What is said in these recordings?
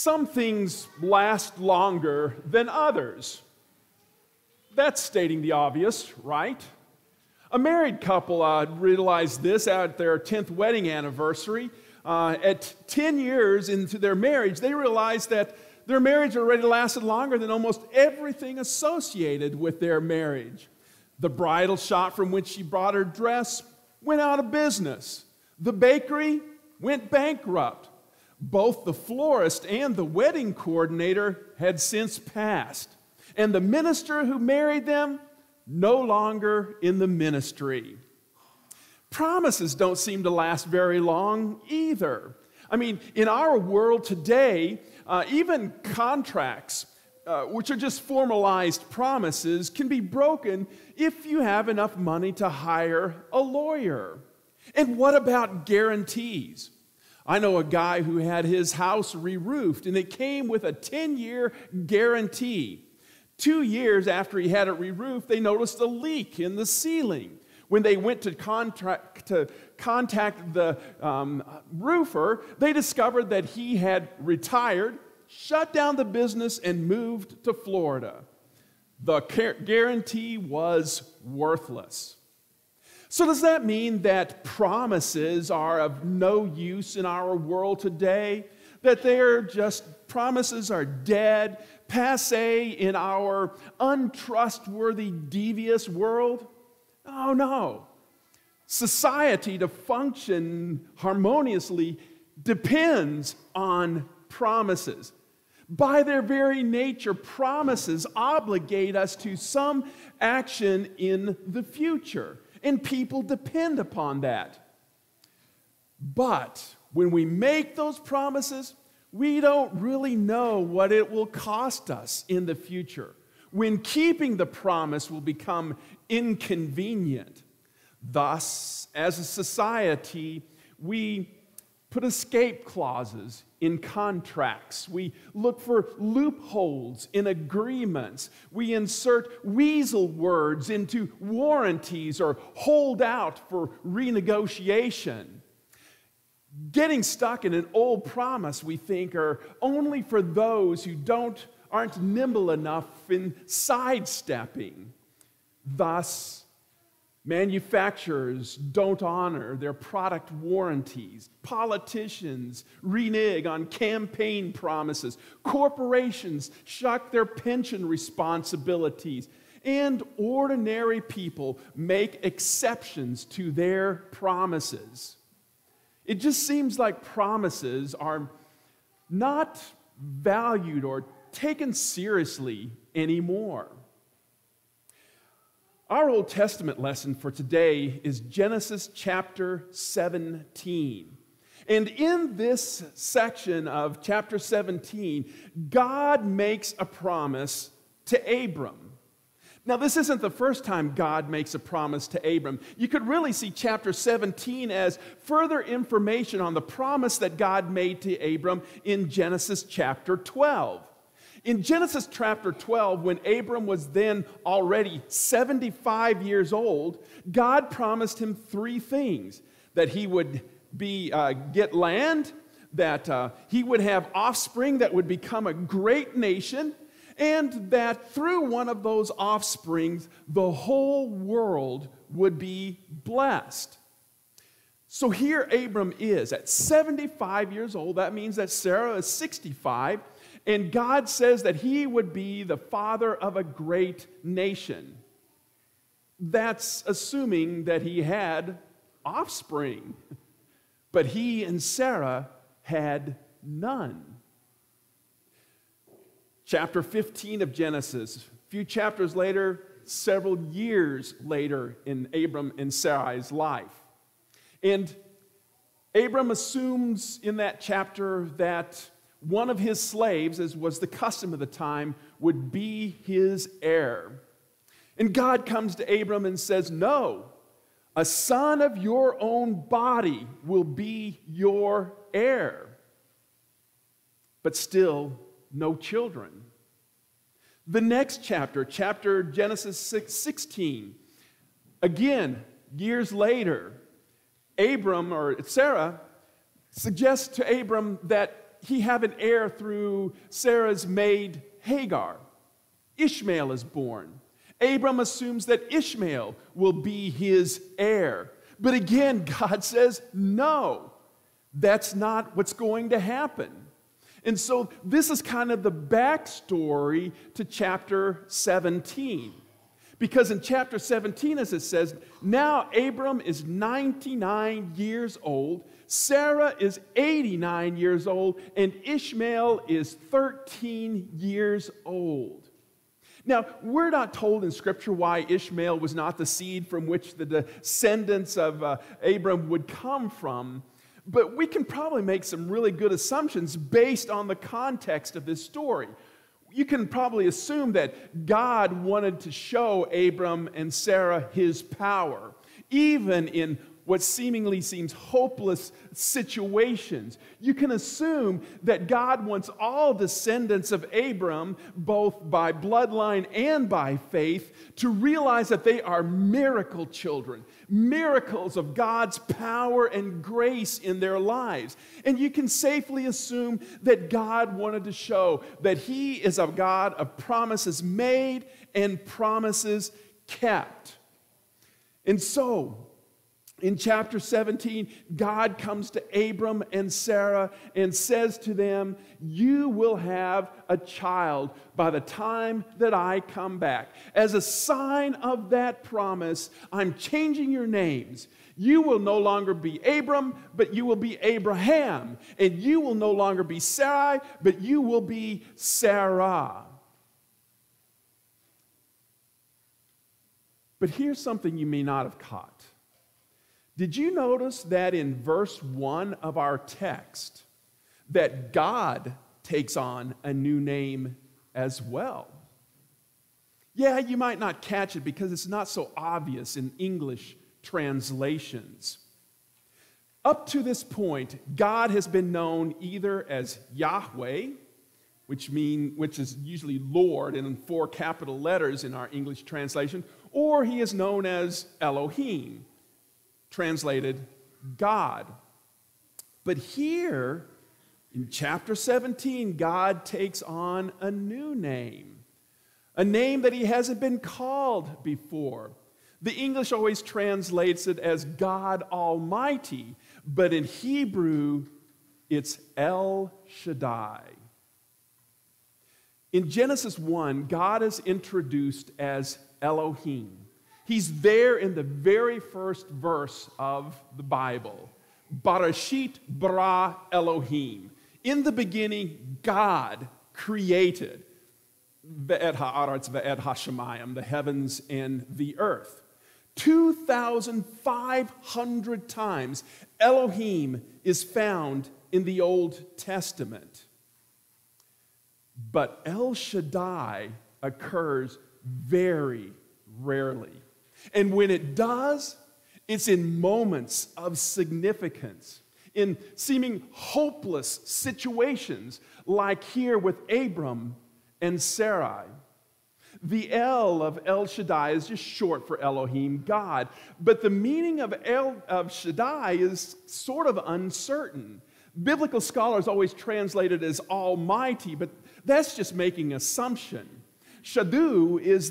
Some things last longer than others. That's stating the obvious, right? A married couple realized this at their 10th wedding anniversary. At 10 years into their marriage, they realized that their marriage already lasted longer than almost everything associated with their marriage. The bridal shop from which she bought her dress went out of business. The bakery went bankrupt. Both the florist and the wedding coordinator had since passed. And the minister who married them, no longer in the ministry. Promises don't seem to last very long either. I mean, in our world today, even contracts, which are just formalized promises, can be broken if you have enough money to hire a lawyer. And what about guarantees? I know a guy who had his house re-roofed, and it came with a 10-year guarantee. 2 years after he had it re-roofed, they noticed a leak in the ceiling. When they went to contact the roofer, they discovered that he had retired, shut down the business, and moved to Florida. The guarantee was worthless. So does that mean that promises are of no use in our world today? That they're just promises are dead, passé in our untrustworthy, devious world? Oh, no. Society, to function harmoniously, depends on promises. By their very nature, promises obligate us to some action in the future, and people depend upon that. But when we make those promises, we don't really know what it will cost us in the future, when keeping the promise will become inconvenient. Thus, as a society, we put escape clauses in contracts. We look for loopholes in agreements. We insert weasel words into warranties or hold out for renegotiation. Getting stuck in an old promise, we think, are only for those who aren't nimble enough in sidestepping. Thus, manufacturers don't honor their product warranties. Politicians renege on campaign promises. Corporations shuck their pension responsibilities. And ordinary people make exceptions to their promises. It just seems like promises are not valued or taken seriously anymore. Our Old Testament lesson for today is Genesis chapter 17. And in this section of chapter 17, God makes a promise to Abram. Now, this isn't the first time God makes a promise to Abram. You could really see chapter 17 as further information on the promise that God made to Abram in Genesis chapter 12. In Genesis chapter 12, when Abram was then already 75 years old, God promised him three things: that he would get land, that he would have offspring that would become a great nation, and that through one of those offsprings, the whole world would be blessed. So here Abram is at 75 years old. That means that Sarah is 65. And God says that he would be the father of a great nation. That's assuming that he had offspring. But he and Sarah had none. Chapter 15 of Genesis, a few chapters later, several years later in Abram and Sarai's life. And Abram assumes in that chapter that one of his slaves, as was the custom of the time, would be his heir. And God comes to Abram and says, "No, a son of your own body will be your heir." But still, no children. The next chapter Genesis 16, again, years later, Abram, or Sarah, suggests to Abram that he have an heir through Sarah's maid Hagar. Ishmael is born. Abram assumes that Ishmael will be his heir. But again, God says, no, that's not what's going to happen. And so this is kind of the backstory to chapter 17. Because in chapter 17, as it says, now Abram is 99 years old, Sarah is 89 years old, and Ishmael is 13 years old. Now, we're not told in Scripture why Ishmael was not the seed from which the descendants of Abram would come from, but we can probably make some really good assumptions based on the context of this story. You can probably assume that God wanted to show Abram and Sarah his power, even in what seemingly seems hopeless situations. You can assume that God wants all descendants of Abram, both by bloodline and by faith, to realize that they are miracle children, miracles of God's power and grace in their lives. And you can safely assume that God wanted to show that He is a God of promises made and promises kept. And so, in chapter 17, God comes to Abram and Sarah and says to them, you will have a child by the time that I come back. As a sign of that promise, I'm changing your names. You will no longer be Abram, but you will be Abraham. And you will no longer be Sarai, but you will be Sarah. But here's something you may not have caught. Did you notice that in verse 1 of our text that God takes on a new name as well? Yeah, you might not catch it because it's not so obvious in English translations. Up to this point, God has been known either as Yahweh, which is usually Lord in four capital letters in our English translation, or He is known as Elohim, translated God. But here, in chapter 17, God takes on a new name, a name that He hasn't been called before. The English always translates it as God Almighty, but in Hebrew, it's El Shaddai. In Genesis 1, God is introduced as Elohim. He's there in the very first verse of the Bible. Barashit Bra Elohim. In the beginning, God created the heavens and the earth. 2,500 times Elohim is found in the Old Testament. But El Shaddai occurs very rarely. And when it does, it's in moments of significance, in seeming hopeless situations, like here with Abram and Sarai. The L of El Shaddai is just short for Elohim, God, but the meaning of El Shaddai is sort of uncertain. Biblical scholars always translate it as Almighty, but that's just making assumption. Shadu is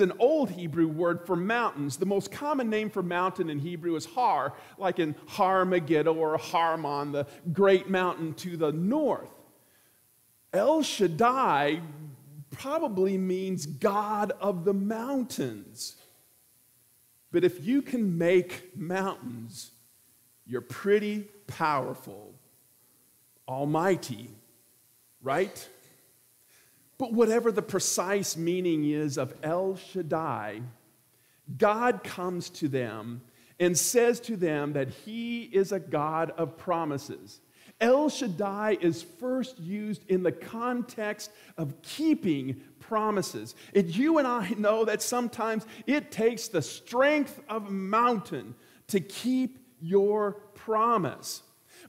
an old Hebrew word for mountains. The most common name for mountain in Hebrew is Har, like in Har Megiddo or Harmon, the great mountain to the north. El Shaddai probably means God of the mountains. But if you can make mountains, you're pretty powerful, almighty, right? But whatever the precise meaning is of El Shaddai, God comes to them and says to them that He is a God of promises. El Shaddai is first used in the context of keeping promises. And you and I know that sometimes it takes the strength of a mountain to keep your promise.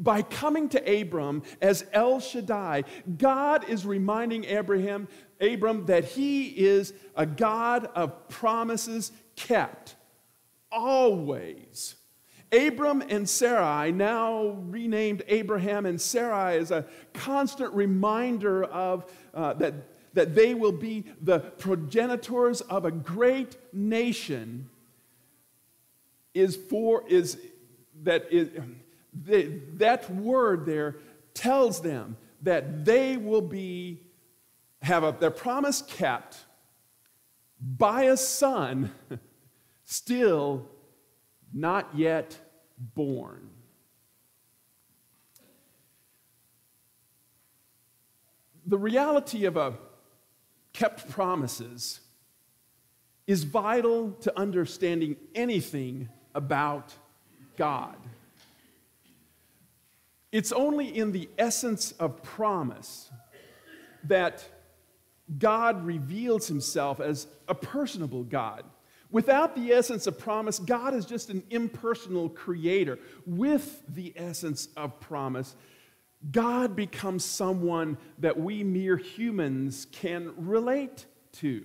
By coming to Abram as El Shaddai, God is reminding Abram that He is a God of promises kept, always. Abram and Sarai, now renamed Abraham and Sarai, is a constant reminder of that they will be the progenitors of a great nation. That word there tells them that they will have their promise kept by a son still not yet born. The reality of kept promises is vital to understanding anything about God. It's only in the essence of promise that God reveals himself as a personable God. Without the essence of promise, God is just an impersonal creator. With the essence of promise, God becomes someone that we mere humans can relate to.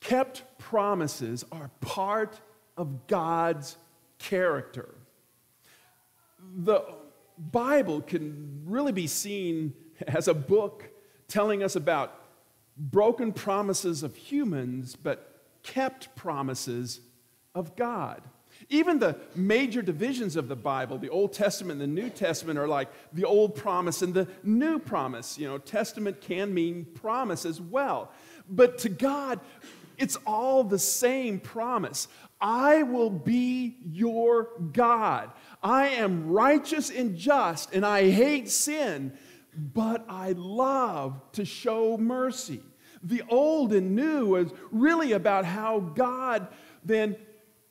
Kept promises are part of God's character. The Bible can really be seen as a book telling us about broken promises of humans, but kept promises of God. Even the major divisions of the Bible, the Old Testament and the New Testament, are like the old promise and the new promise. You know, testament can mean promise as well. But to God, it's all the same promise. I will be your God. I am righteous and just, and I hate sin, but I love to show mercy. The old and new is really about how God then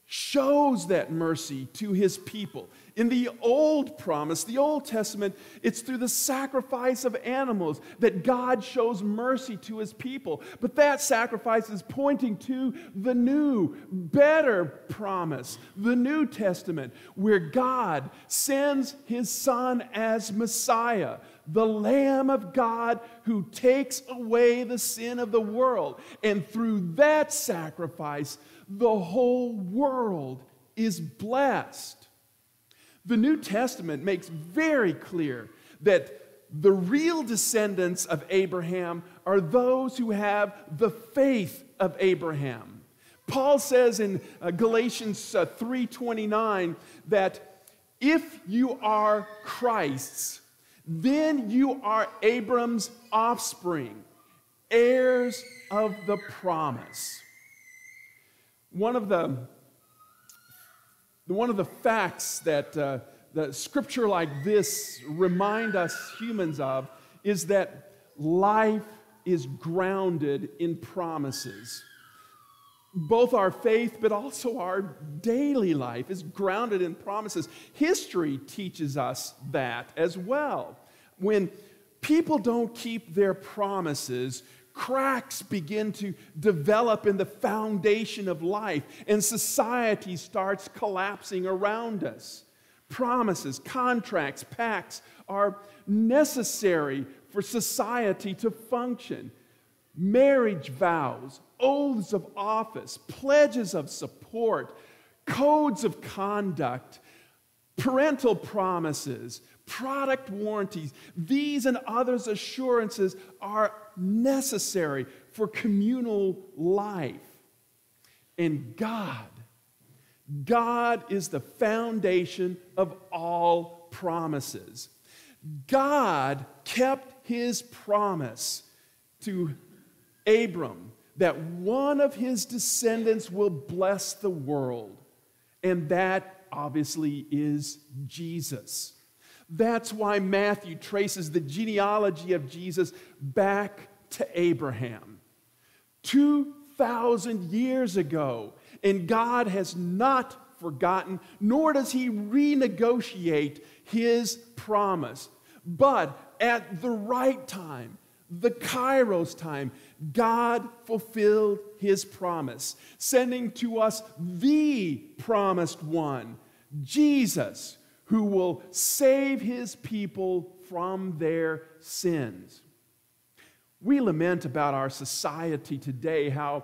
shows that mercy to his people. In the old promise, the Old Testament, it's through the sacrifice of animals that God shows mercy to his people. But that sacrifice is pointing to the new, better promise, the New Testament, where God sends his Son as Messiah, the Lamb of God who takes away the sin of the world. And through that sacrifice, the whole world is blessed. The New Testament makes very clear that the real descendants of Abraham are those who have the faith of Abraham. Paul says in Galatians 3:29 that if you are Christ's, then you are Abram's offspring, heirs of the promise. One of the facts that the scripture like this remind us humans of is that life is grounded in promises. Both our faith, but also our daily life is grounded in promises. History teaches us that as well. When people don't keep their promises, cracks begin to develop in the foundation of life, and society starts collapsing around us. Promises, contracts, pacts are necessary for society to function. Marriage vows, oaths of office, pledges of support, codes of conduct, parental promises, product warranties. These and others assurances are necessary for communal life. And God is the foundation of all promises. God kept his promise to Abram that one of his descendants will bless the world. And that obviously is Jesus. That's why Matthew traces the genealogy of Jesus back to Abraham. 2,000 years ago, and God has not forgotten, nor does he renegotiate his promise. But at the right time, the Kairos time, God fulfilled his promise, sending to us the promised one, Jesus, who will save his people from their sins. We lament about our society today, how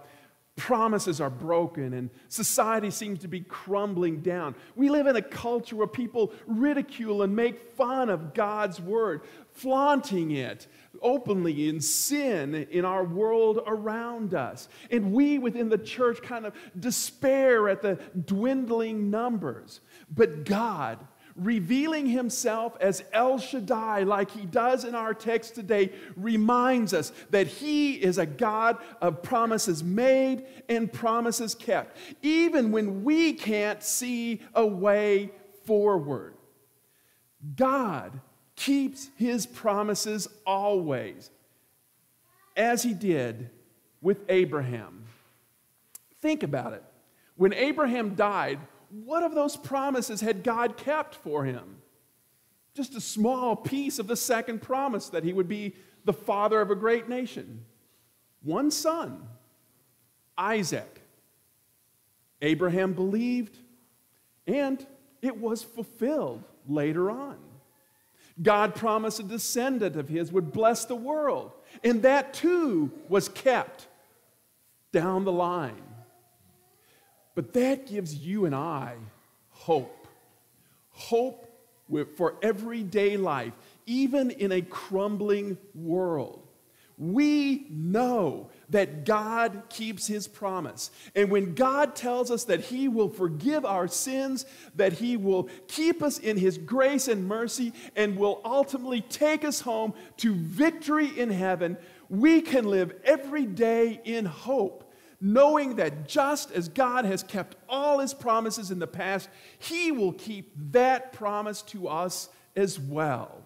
promises are broken and society seems to be crumbling down. We live in a culture where people ridicule and make fun of God's word, flaunting it openly in sin in our world around us. And we within the church kind of despair at the dwindling numbers. But God, revealing himself as El Shaddai, like he does in our text today, reminds us that he is a God of promises made and promises kept, even when we can't see a way forward. God keeps his promises always, as he did with Abraham. Think about it. When Abraham died, what of those promises had God kept for him? Just a small piece of the second promise that he would be the father of a great nation. One son, Isaac. Abraham believed, and it was fulfilled later on. God promised a descendant of his would bless the world, and that too was kept down the line. But that gives you and I hope. Hope for everyday life, even in a crumbling world. We know that God keeps his promise. And when God tells us that he will forgive our sins, that he will keep us in his grace and mercy, and will ultimately take us home to victory in heaven, we can live every day in hope, knowing that just as God has kept all his promises in the past, he will keep that promise to us as well.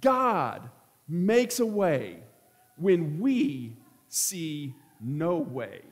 God makes a way when we see no way.